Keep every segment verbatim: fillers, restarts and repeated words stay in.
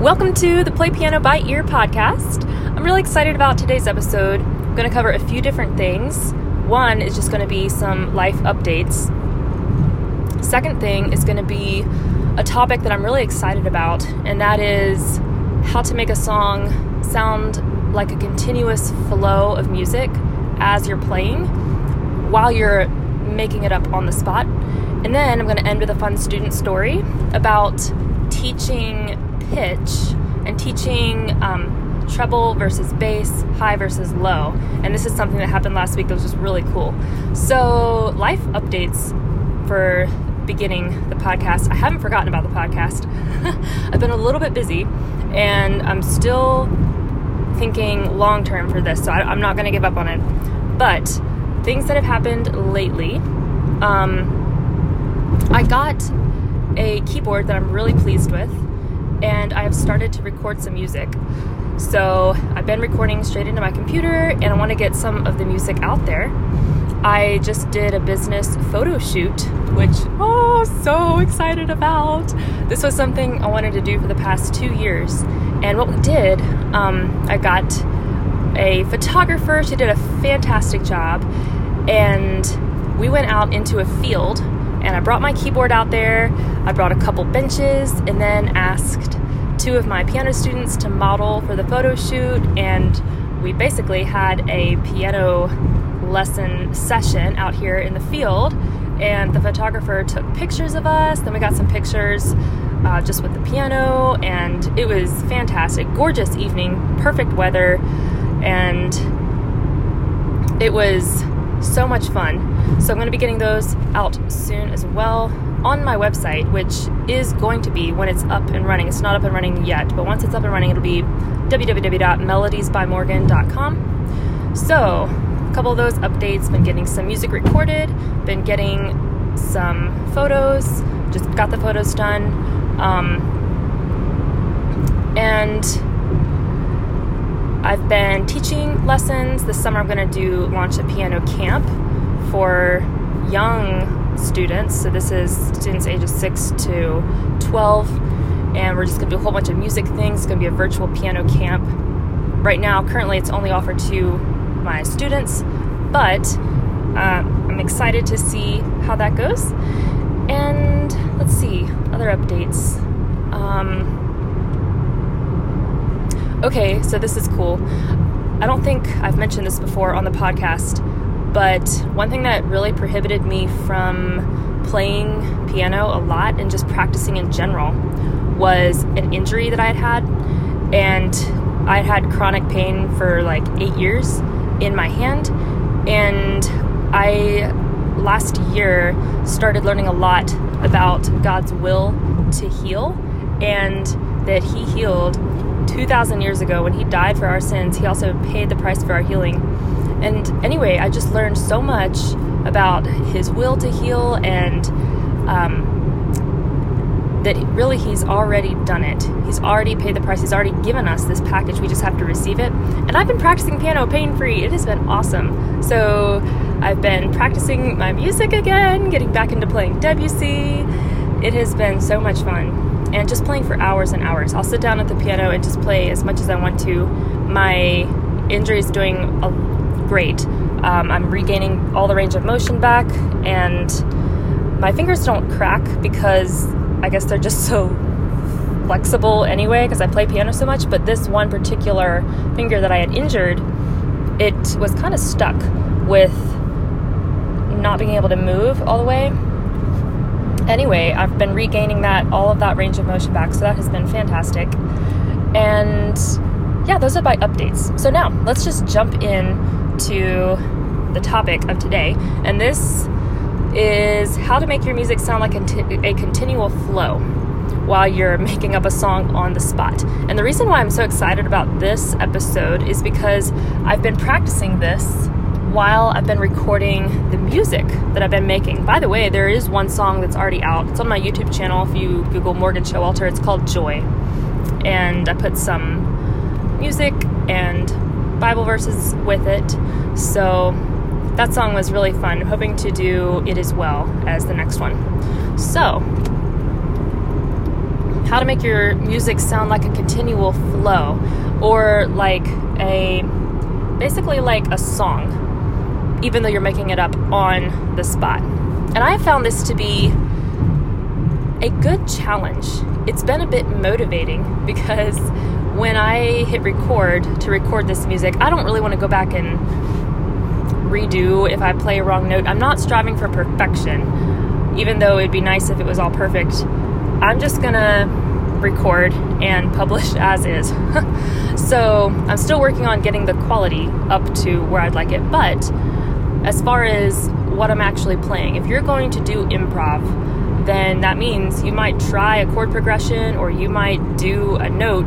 Welcome to the Play Piano by Ear podcast. I'm really excited about today's episode. I'm going to cover a few different things. One is just going to be some life updates. Second thing is going to be a topic that I'm really excited about, and that is how to make a song sound like a continuous flow of music as you're playing while you're making it up on the spot. And then I'm going to end with a fun student story about teaching pitch and teaching um, treble versus bass, high versus low. And this is something that happened last week that was just really cool. So life updates for beginning the podcast. I haven't forgotten about the podcast. I've been a little bit busy, and I'm still thinking long term for this, so I, I'm not going to give up on it. But things that have happened lately, um, I got a keyboard that I'm really pleased with, and I have started to record some music. So I've been recording straight into my computer, and I want to get some of the music out there. I just did a business photo shoot, which oh, so excited about. This was something I wanted to do for the past two years. And what we did, um, I got a photographer. She did a fantastic job. And we went out into a field, and I brought my keyboard out there. I brought a couple benches, and then asked two of my piano students to model for the photo shoot. And we basically had a piano lesson session out here in the field, and the photographer took pictures of us. Then we got some pictures uh, just with the piano, and it was fantastic. Gorgeous evening, perfect weather, and it was so much fun. So I'm going to be getting those out soon as well on my website, which is going to be when it's up and running. It's not up and running yet, but once it's up and running, it'll be w w w dot melodies by morgan dot com. So couple of those updates, been getting some music recorded, been getting some photos, just got the photos done, um, and I've been teaching lessons. This summer I'm going to do launch a piano camp for young students, so this is students ages six to twelve, and we're just going to do a whole bunch of music things. It's going to be a virtual piano camp. Right now, currently it's only offered to my students, but uh, I'm excited to see how that goes. And let's see, other updates. Um, okay, so this is cool. I don't think I've mentioned this before on the podcast, but one thing that really prohibited me from playing piano a lot and just practicing in general was an injury that I had had, and I had chronic pain for like eight years. In my hand, and I last year started learning a lot about God's will to heal, and that He healed two thousand years ago when He died for our sins. He also paid the price for our healing. And anyway, I just learned so much about His will to heal, and um, that really He's already done it. He's already paid the price. He's already given us this package. We just have to receive it. And I've been practicing piano pain-free. It has been awesome. So I've been practicing my music again, getting back into playing Debussy. It has been so much fun. And just playing for hours and hours. I'll sit down at the piano and just play as much as I want to. My injury is doing great. Um, I'm regaining all the range of motion back, and my fingers don't crack because I guess they're just so flexible anyway, because I play piano so much. But this one particular finger that I had injured, it was kind of stuck with not being able to move all the way. Anyway, I've been regaining that, all of that range of motion back, so that has been fantastic. And yeah, those are my updates. So now let's just jump in to the topic of today, and this is how to make your music sound like a continual flow while you're making up a song on the spot. And the reason why I'm so excited about this episode is because I've been practicing this while I've been recording the music that I've been making. By the way, there is one song that's already out. It's on my YouTube channel. If you Google Morgan Showalter, it's called Joy. And I put some music and Bible verses with it. So that song was really fun. I'm hoping to do it as well as the next one. So how to make your music sound like a continual flow, or like a, basically like a song, even though you're making it up on the spot. And I found this to be a good challenge. It's been a bit motivating, because when I hit record to record this music, I don't really want to go back and redo if I play a wrong note. I'm not striving for perfection, even though it'd be nice if it was all perfect. I'm just gonna record and publish as is. So I'm still working on getting the quality up to where I'd like it. But as far as what I'm actually playing, if you're going to do improv, then that means you might try a chord progression, or you might do a note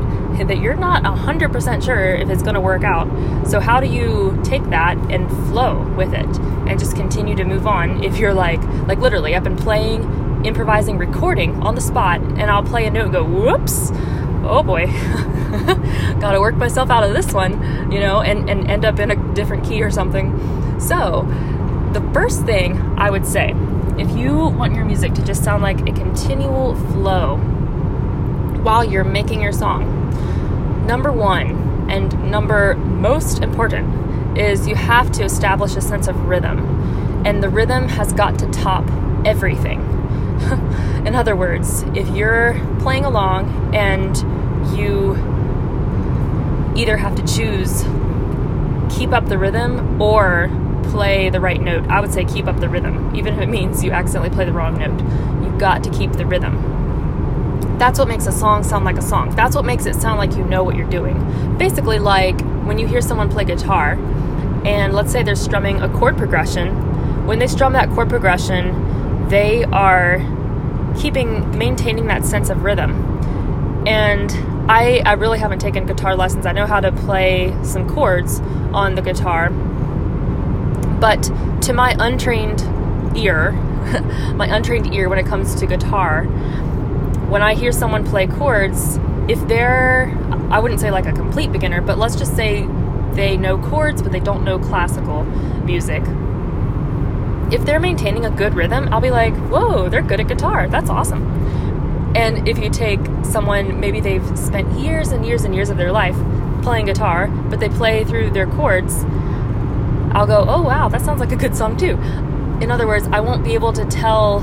that you're not one hundred percent sure if it's going to work out. So how do you take that and flow with it and just continue to move on? If you're like, like literally, I've been playing, improvising, recording on the spot, and I'll play a note and go, whoops, oh boy, gotta work myself out of this one, you know, and, and end up in a different key or something. So the first thing I would say, if you want your music to just sound like a continual flow while you're making your song, number one, and number most important, is you have to establish a sense of rhythm. And the rhythm has got to top everything. In other words, if you're playing along and you either have to choose keep up the rhythm or play the right note, I would say keep up the rhythm, even if it means you accidentally play the wrong note. You've got to keep the rhythm. That's what makes a song sound like a song. That's what makes it sound like you know what you're doing. Basically, like when you hear someone play guitar, and let's say they're strumming a chord progression, when they strum that chord progression, they are keeping, maintaining that sense of rhythm. And I, I really haven't taken guitar lessons. I know how to play some chords on the guitar, but to my untrained ear, my untrained ear when it comes to guitar, when I hear someone play chords, if they're, I wouldn't say like a complete beginner, but let's just say they know chords, but they don't know classical music. If they're maintaining a good rhythm, I'll be like, whoa, they're good at guitar. That's awesome. And if you take someone, maybe they've spent years and years and years of their life playing guitar, but they play through their chords, I'll go, oh wow, that sounds like a good song too. In other words, I won't be able to tell.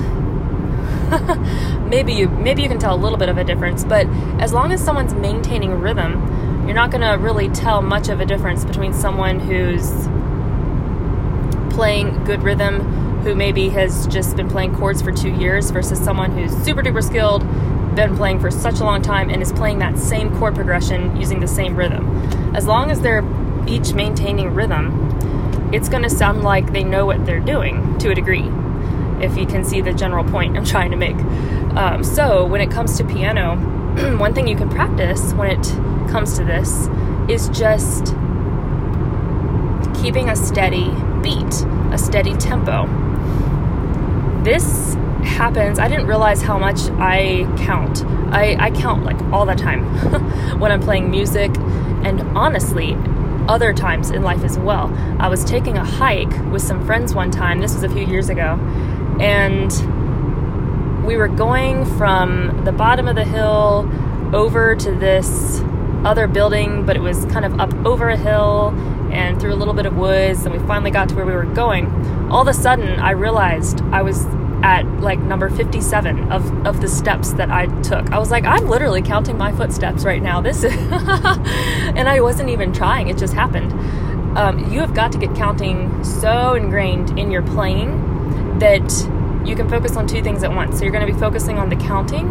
maybe you maybe you can tell a little bit of a difference, but as long as someone's maintaining rhythm, you're not going to really tell much of a difference between someone who's playing good rhythm, who maybe has just been playing chords for two years versus someone who's super duper skilled, been playing for such a long time, and is playing that same chord progression using the same rhythm. As long as they're each maintaining rhythm, it's going to sound like they know what they're doing to a degree, if you can see the general point I'm trying to make. Um, so when it comes to piano, one thing you can practice when it comes to this is just keeping a steady beat, a steady tempo. This happens, I didn't realize how much I count. I, I count like all the time when I'm playing music, and honestly, other times in life as well. I was taking a hike with some friends one time, this was a few years ago, and we were going from the bottom of the hill over to this other building, but it was kind of up over a hill and through a little bit of woods, and we finally got to where we were going. All of a sudden, I realized I was at like number fifty-seven of, of the steps that I took. I was like, I'm literally counting my footsteps right now. This is, and I wasn't even trying. It just happened. Um, you have got to get counting so ingrained in your playing that you can focus on two things at once. So you're going to be focusing on the counting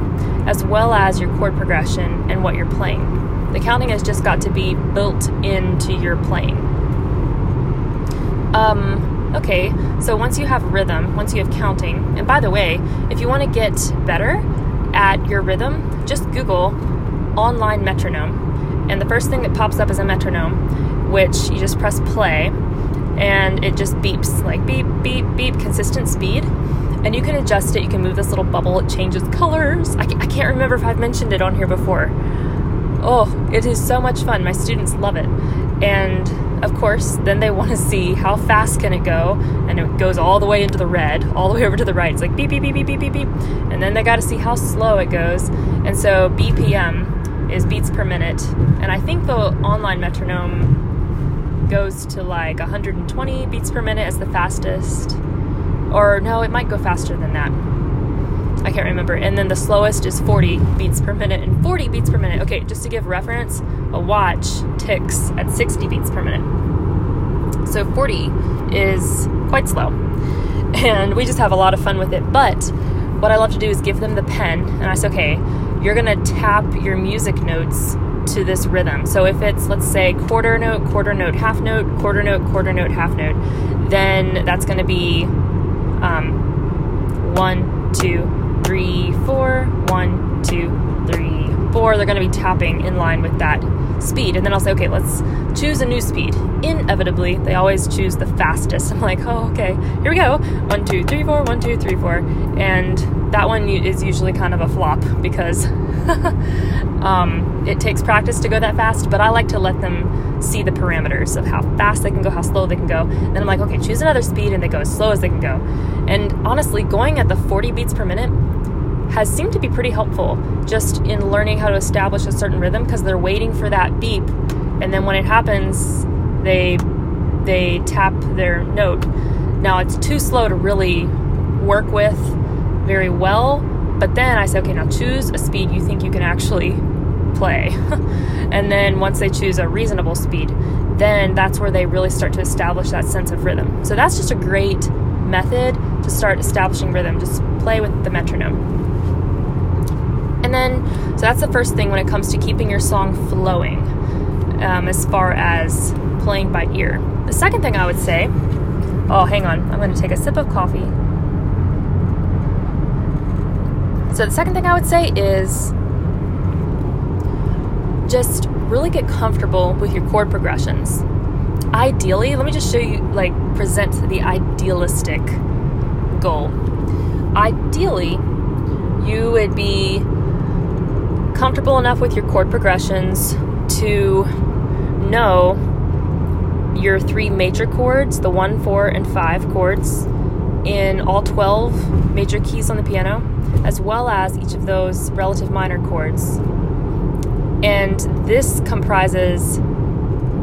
as well as your chord progression and what you're playing. The counting has just got to be built into your playing. Um, Okay, so once you have rhythm, once you have counting, and by the way, if you want to get better at your rhythm, just Google online metronome, and the first thing that pops up is a metronome, which you just press play, and it just beeps, like beep, beep, beep, consistent speed, and you can adjust it, you can move this little bubble, it changes colors. I can't remember if I've mentioned it on here before. Oh, it is so much fun, my students love it, and of course, then they want to see how fast can it go, and it goes all the way into the red, all the way over to the right. It's like beep, beep, beep, beep, beep, beep, beep. And then they got to see how slow it goes, And so B P M is beats per minute. And I think the online metronome goes to like one hundred twenty beats per minute as the fastest. Or no, it might go faster than that. I can't remember. And then the slowest is forty beats per minute. And forty beats per minute. Okay, just to give reference, a watch ticks at sixty beats per minute. So forty is quite slow. And we just have a lot of fun with it. But what I love to do is give them the pen. And I say, okay, you're going to tap your music notes to this rhythm. So if it's, let's say, quarter note, quarter note, half note, quarter note, quarter note, half note, then that's going to be um, one, two, three, four, one, two, three, four. They're going to be tapping in line with that speed. And then I'll say, okay, let's choose a new speed. Inevitably, they always choose the fastest. I'm like, oh, okay, here we go. One, two, three, four, one, two, three, four. And that one is usually kind of a flop because um, it takes practice to go that fast, but I like to let them see the parameters of how fast they can go, how slow they can go. And then I'm like, okay, choose another speed, and they go as slow as they can go. And honestly, going at the forty beats per minute has seemed to be pretty helpful just in learning how to establish a certain rhythm, because they're waiting for that beep, and then when it happens, they they tap their note. Now, it's too slow to really work with very well, but then I say, okay, now choose a speed you think you can actually play. And then once they choose a reasonable speed, then that's where they really start to establish that sense of rhythm. So that's just a great method to start establishing rhythm. Just play with the metronome. And then, so that's the first thing when it comes to keeping your song flowing, um, as far as playing by ear. The second thing I would say, oh, hang on, I'm going to take a sip of coffee. So the second thing I would say is just really get comfortable with your chord progressions. Ideally, let me just show you, like, present the idealistic goal. Ideally, you would be comfortable enough with your chord progressions to know your three major chords, the one, four, and five chords in all twelve major keys on the piano, as well as each of those relative minor chords. And this comprises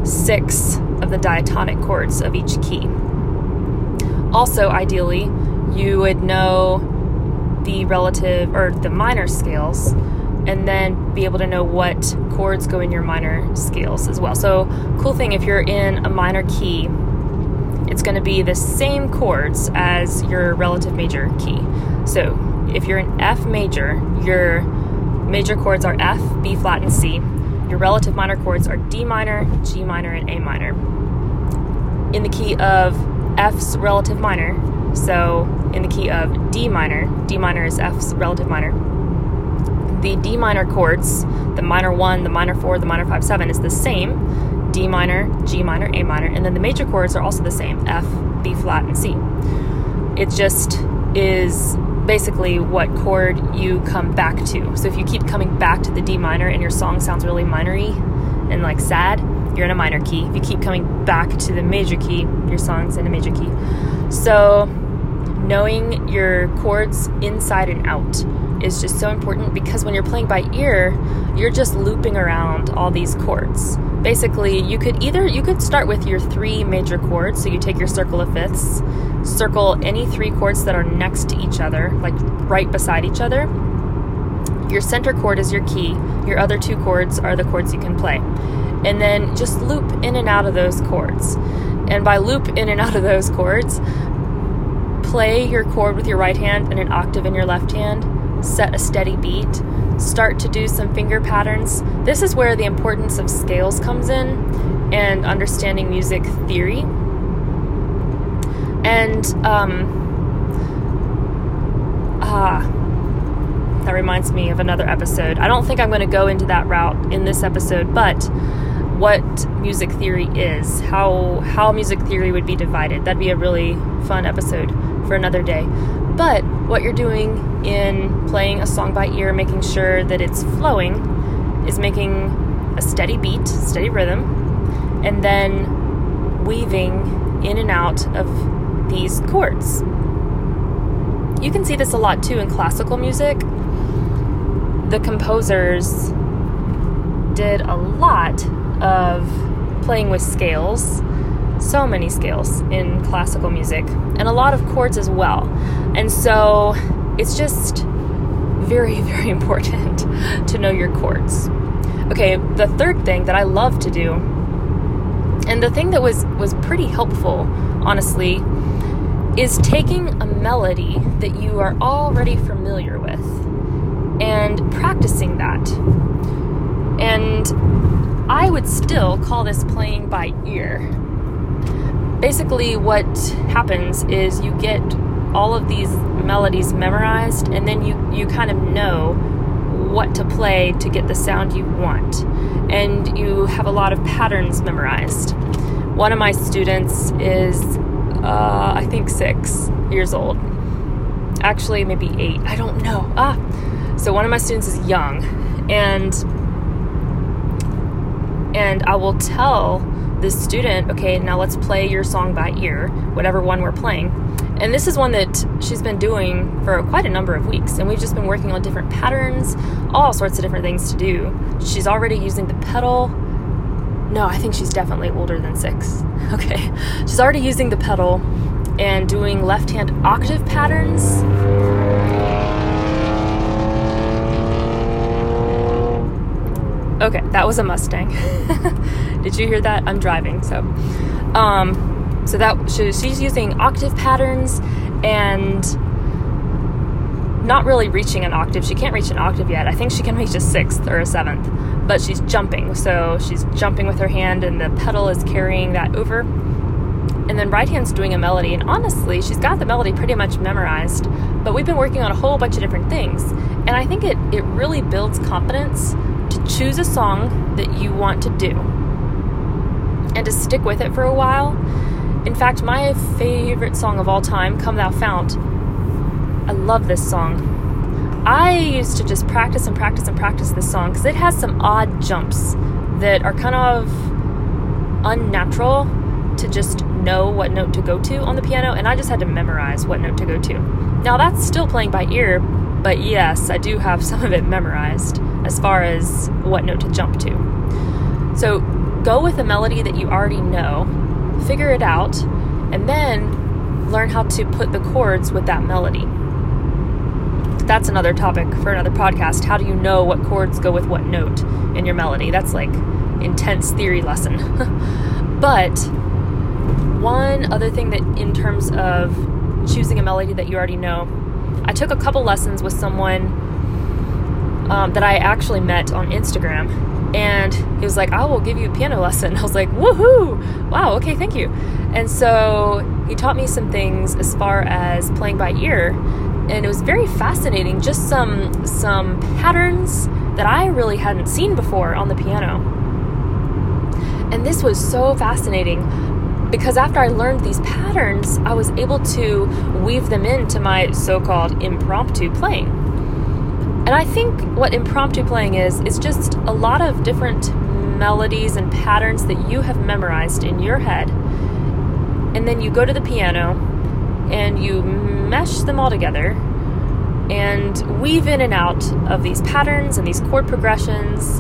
six of the diatonic chords of each key. Also, ideally, you would know the relative or the minor scales, and then be able to know what chords go in your minor scales as well. So, cool thing, if you're in a minor key, it's going to be the same chords as your relative major key. So, if you're in F major, your major chords are F, B flat, and C. Your relative minor chords are D minor, G minor, and A minor. In the key of F's relative minor, so in the key of D minor, D minor is F's relative minor, the D minor chords, the minor one, the minor four, the minor five, seven, is the same. D minor, G minor, A minor. And then the major chords are also the same, F, B flat, and C. It just is basically what chord you come back to. So if you keep coming back to the D minor and your song sounds really minory and like sad, you're in a minor key. If you keep coming back to the major key, your song's in a major key. So knowing your chords inside and out is just so important, because when you're playing by ear, you're just looping around all these chords. Basically, you could either, you could start with your three major chords, so you take your circle of fifths, circle any three chords that are next to each other, like right beside each other. Your center chord is your key, your other two chords are the chords you can play. And then just loop in and out of those chords. And by loop in and out of those chords, play your chord with your right hand and an octave in your left hand. Set a steady beat, start to do some finger patterns. This is where the importance of scales comes in and understanding music theory. And, um, ah, that reminds me of another episode. I don't think I'm going to go into that route in this episode, but what music theory is, how, how music theory would be divided. That'd be a really fun episode for another day. But what you're doing in playing a song by ear, making sure that it's flowing, is making a steady beat, steady rhythm, and then weaving in and out of these chords. You can see this a lot too in classical music. the composers did a lot of playing with scales, so many scales in classical music, and a lot of chords as well. And so it's just very, very important to know your chords. Okay, the third thing that I love to do, and the thing that was, was pretty helpful, honestly, is taking a melody that you are already familiar with and practicing that. And I would still call this playing by ear. Basically, what happens is you get all of these melodies memorized, and then you, you kind of know what to play to get the sound you want. And you have a lot of patterns memorized. One of my students is, uh, I think, six years old. Actually, maybe eight. I don't know. Ah, so one of my students is young. And and I will tell the student, okay, now let's play your song by ear, whatever one we're playing. And this is one that she's been doing for quite a number of weeks. And we've just been working on different patterns, all sorts of different things to do. She's already using the pedal. No, I think she's definitely older than six. Okay. She's already using the pedal and doing left-hand octave patterns. Okay, that was a Mustang. Did you hear that? I'm driving, so. Um, so that she, she's using octave patterns and not really reaching an octave. She can't reach an octave yet. I think she can reach a sixth or a seventh, but she's jumping. So she's jumping with her hand, and the pedal is carrying that over. And then right hand's doing a melody. And honestly, she's got the melody pretty much memorized, but we've been working on a whole bunch of different things. And I think it, it really builds confidence to choose a song that you want to do and to stick with it for a while. In fact, my favorite song of all time, Come Thou Fount, I love this song. I used to just practice and practice and practice this song because it has some odd jumps that are kind of unnatural to just know what note to go to on the piano, and I just had to memorize what note to go to. Now, that's still playing by ear, but yes, I do have some of it memorized as far as what note to jump to. So go with a melody that you already know, figure it out, and then learn how to put the chords with that melody. That's another topic for another podcast. How do you know what chords go with what note in your melody? That's like intense theory lesson. But one other thing that in terms of choosing a melody that you already know, I took a couple lessons with someone um, that I actually met on Instagram. And he was like, I will give you a piano lesson. I was like, woohoo! Wow, okay, thank you. And so he taught me some things as far as playing by ear. And it was very fascinating, just some some patterns that I really hadn't seen before on the piano. And this was so fascinating because after I learned these patterns, I was able to weave them into my so-called impromptu playing. And I think what impromptu playing is, is just a lot of different melodies and patterns that you have memorized in your head. And then you go to the piano and you mesh them all together and weave in and out of these patterns and these chord progressions.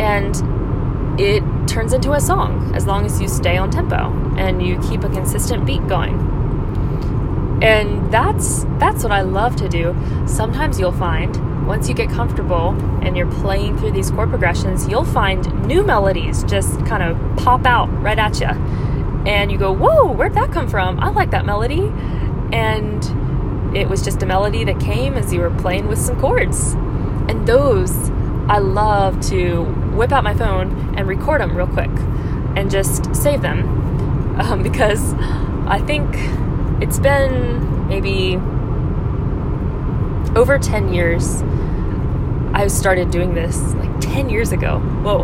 And it turns into a song as long as you stay on tempo and you keep a consistent beat going. And that's that's what I love to do. Sometimes you'll find, once you get comfortable and you're playing through these chord progressions, you'll find new melodies just kind of pop out right at you. And you go, whoa, where'd that come from? I like that melody. And it was just a melody that came as you were playing with some chords. And those, I love to whip out my phone and record them real quick and just save them. Um, because I think it's been maybe over ten years I started doing this, like ten years ago. Whoa.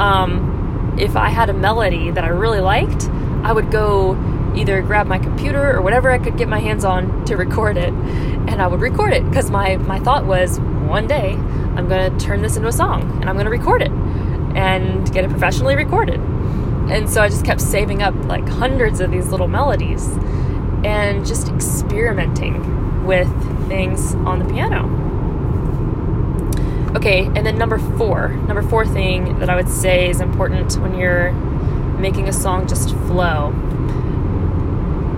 Um, if I had a melody that I really liked, I would go either grab my computer or whatever I could get my hands on to record it, and I would record it because my, my thought was, one day I'm going to turn this into a song and I'm going to record it and get it professionally recorded. And so I just kept saving up like hundreds of these little melodies and just experimenting with things on the piano. Okay, and then number four. Number four thing that I would say is important when you're making a song just flow.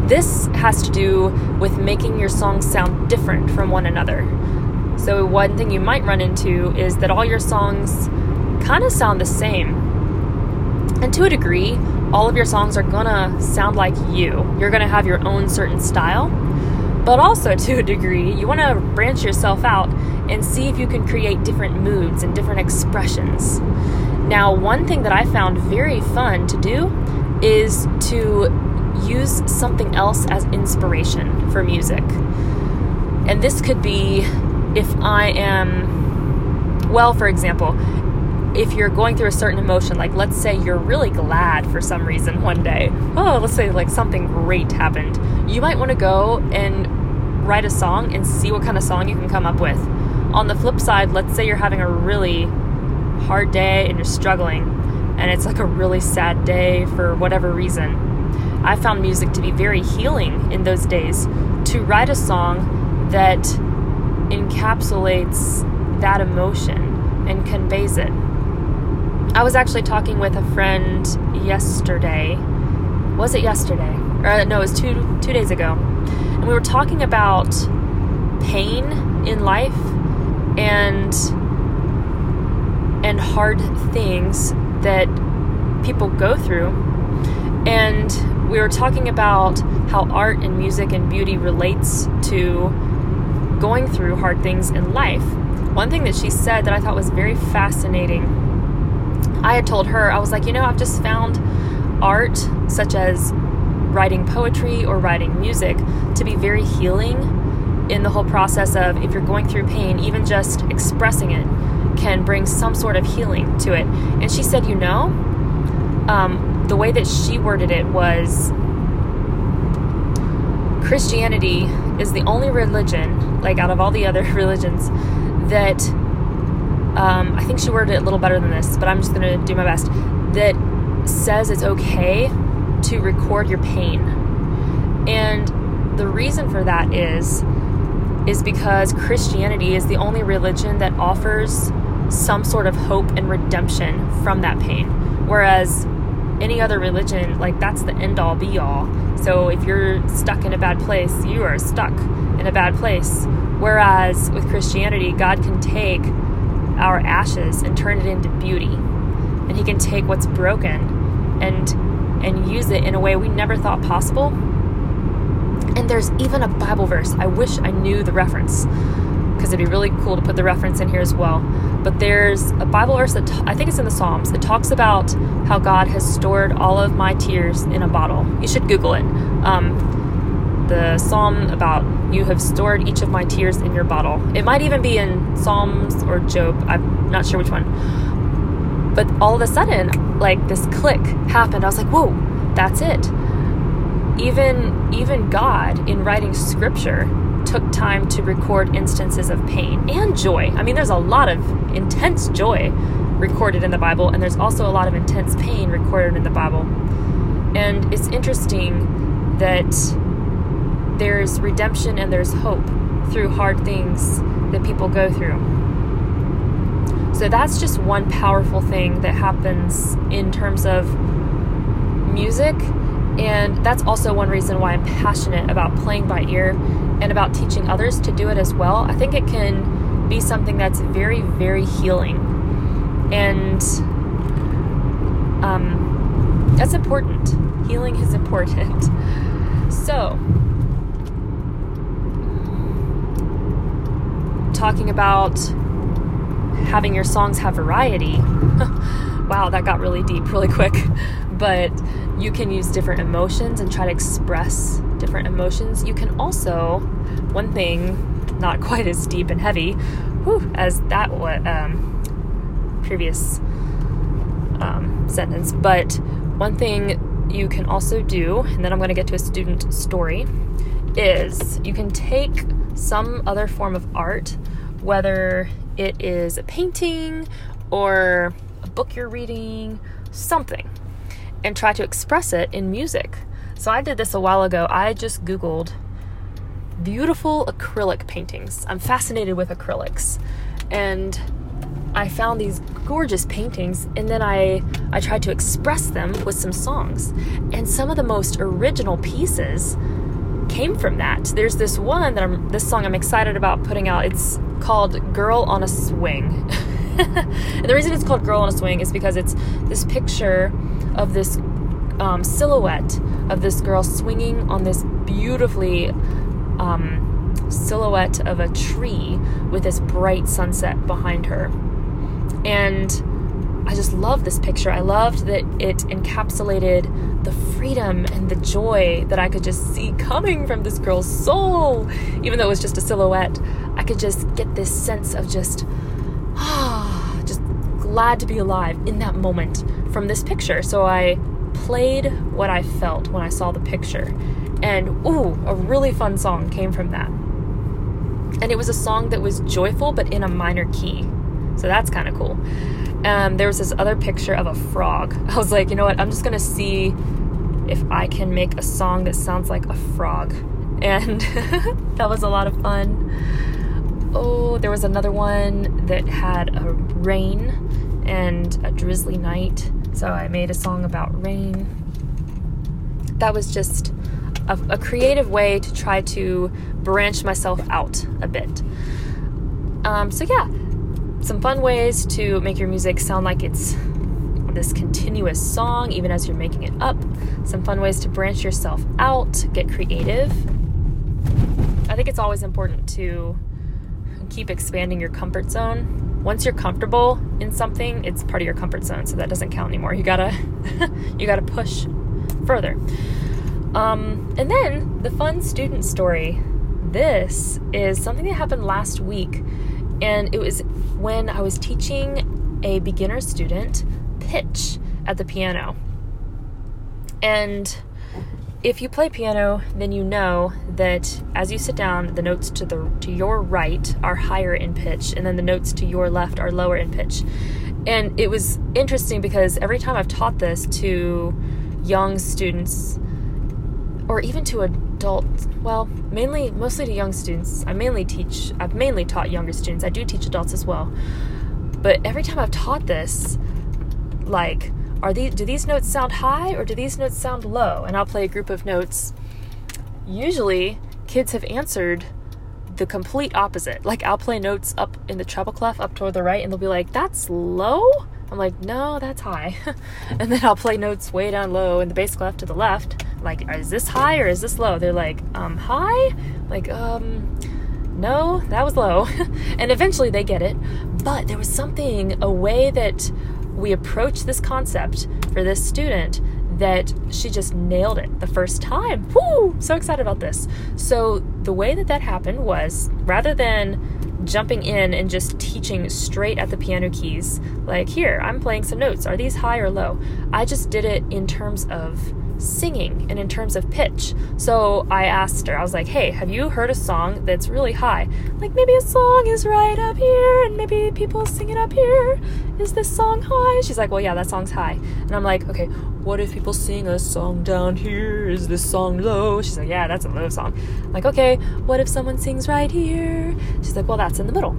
This has to do with making your songs sound different from one another. So one thing you might run into is that all your songs kind of sound the same. And to a degree, all of your songs are gonna sound like you. You're gonna have your own certain style. But also, to a degree, you want to branch yourself out and see if you can create different moods and different expressions. Now, one thing that I found very fun to do is to use something else as inspiration for music. And this could be if I am, well, for example, if you're going through a certain emotion, like let's say you're really glad for some reason one day. Oh, let's say like something great happened. You might want to go and write a song and see what kind of song you can come up with. On the flip side, let's say you're having a really hard day and you're struggling and it's like a really sad day for whatever reason. I found music to be very healing in those days, to write a song that encapsulates that emotion and conveys it. I was actually talking with a friend yesterday. Was it yesterday? Or no, it was two two days ago. And we were talking about pain in life and and hard things that people go through. And we were talking about how art and music and beauty relates to going through hard things in life. One thing that she said that I thought was very fascinating, I had told her, I was like, you know, I've just found art, such as writing poetry or writing music, to be very healing in the whole process of, if you're going through pain, even just expressing it can bring some sort of healing to it. And she said, you know, um, the way that she worded it was, Christianity is the only religion, like out of all the other religions, that Um, I think she worded it a little better than this, but I'm just going to do my best, that says it's okay to record your pain. And the reason for that is, is because Christianity is the only religion that offers some sort of hope and redemption from that pain. Whereas any other religion, like that's the end all be all. So if you're stuck in a bad place, you are stuck in a bad place. Whereas with Christianity, God can take our ashes and turn it into beauty, and he can take what's broken and and use it in a way we never thought possible. And there's even a Bible verse. I wish I knew the reference, because it'd be really cool to put the reference in here as well. But there's a Bible verse that t- I think it's in the Psalms. It talks about how God has stored all of my tears in a bottle. You should Google it. Um, the Psalm about, you have stored each of my tears in your bottle. It might even be in Psalms or Job. I'm not sure which one. But all of a sudden, like this click happened. I was like, whoa, that's it. Even, even God, in writing scripture, took time to record instances of pain and joy. I mean, there's a lot of intense joy recorded in the Bible, and there's also a lot of intense pain recorded in the Bible. And it's interesting that there's redemption and there's hope through hard things that people go through. So that's just one powerful thing that happens in terms of music. And that's also one reason why I'm passionate about playing by ear and about teaching others to do it as well. I think it can be something that's very, very healing. And um, that's important. Healing is important. So, talking about having your songs have variety. Wow, that got really deep really quick. But you can use different emotions and try to express different emotions. You can also, one thing not quite as deep and heavy whew, as that um, previous um, sentence, but one thing you can also do, and then I'm going to get to a student story, is you can take some other form of art, whether it is a painting or a book you're reading, something, and try to express it in music. So I did this a while ago. I just Googled beautiful acrylic paintings. I'm fascinated with acrylics. And I found these gorgeous paintings, and then I, I tried to express them with some songs. And some of the most original pieces came from that. There's this one that I'm, this song I'm excited about putting out. It's called Girl on a Swing. And the reason it's called Girl on a Swing is because it's this picture of this um, silhouette of this girl swinging on this beautifully um, silhouette of a tree with this bright sunset behind her. And I just love this picture. I loved that it encapsulated the freedom and the joy that I could just see coming from this girl's soul. Even though it was just a silhouette, I could just get this sense of just, ah, just glad to be alive in that moment from this picture. So I played what I felt when I saw the picture. And ooh, a really fun song came from that. And it was a song that was joyful, but in a minor key. So that's kind of cool. Um, there was this other picture of a frog. I was like, you know what? I'm just going to see if I can make a song that sounds like a frog. And that was a lot of fun. Oh, there was another one that had a rain and a drizzly night. So I made a song about rain. That was just a, a creative way to try to branch myself out a bit. Um, so yeah. Some fun ways to make your music sound like it's this continuous song, even as you're making it up. Some fun ways to branch yourself out, get creative. I think it's always important to keep expanding your comfort zone. Once you're comfortable in something, it's part of your comfort zone, so that doesn't count anymore. You gotta, you gotta push further. Um, and then the fun student story. This is something that happened last week. And it was when I was teaching a beginner student pitch at the piano. And if you play piano, then you know that as you sit down, the notes to the to your right are higher in pitch, and then the notes to your left are lower in pitch. And it was interesting because every time I've taught this to young students, or even to adult, well, mainly, mostly to young students. I mainly teach, I've mainly taught younger students. I do teach adults as well. But every time I've taught this, like, are these, do these notes sound high or do these notes sound low? And I'll play a group of notes. Usually, kids have answered the complete opposite. Like, I'll play notes up in the treble clef, up toward the right, and they'll be like, that's low? I'm like, no, that's high. And then I'll play notes way down low in the bass clef to the left. Like, is this high or is this low? They're like, um, high? Like, um, no, that was low. And eventually they get it. But there was something, a way that we approached this concept for this student that she just nailed it the first time. Woo! So excited about this. So the way that that happened was, rather than jumping in and just teaching straight at the piano keys, like, here, I'm playing some notes. Are these high or low? I just did it in terms of singing and in terms of pitch. So I asked her, I was like, hey, have you heard a song that's really high? Like, maybe a song is right up here and maybe people sing it up here. Is this song high? She's like, well, yeah, that song's high. And I'm like, okay, what if people sing a song down here? Is this song low? She's like, yeah, that's a low song. I'm like, okay, what if someone sings right here? She's like, well, that's in the middle.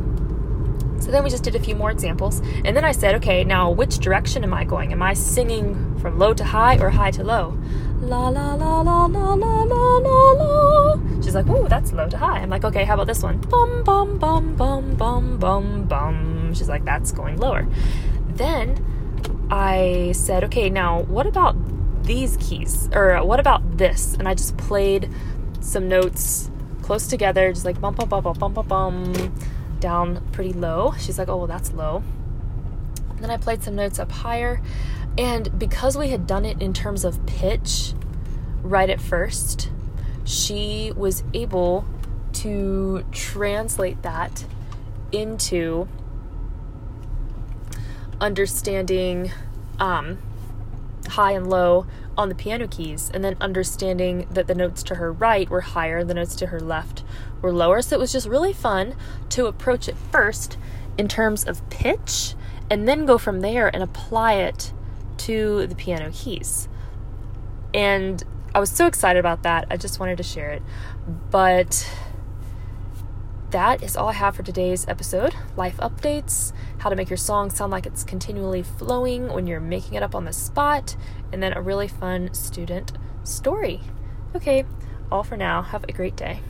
So then we just did a few more examples. And then I said, okay, now which direction am I going? Am I singing from low to high or high to low? La, la, la, la, la, la, la, la, la. She's like, ooh, that's low to high. I'm like, okay, how about this one? Bum, bum, bum, bum, bum, bum, bum. She's like, that's going lower. Then I said, okay, now what about these keys? Or what about this? And I just played some notes close together, just like bum, bum, bum, bum, bum, bum, bum. Down pretty low. She's like, oh, well, that's low. And then I played some notes up higher. And because we had done it in terms of pitch right at first, she was able to translate that into understanding um, high and low on the piano keys, and then understanding that the notes to her right were higher, the notes to her left were lower. So it was just really fun to approach it first in terms of pitch and then go from there and apply it to the piano keys. And I was so excited about that. I just wanted to share it. But that is all I have for today's episode. Life updates, how to make your song sound like it's continually flowing when you're making it up on the spot, and then a really fun student story. Okay, all for now. Have a great day.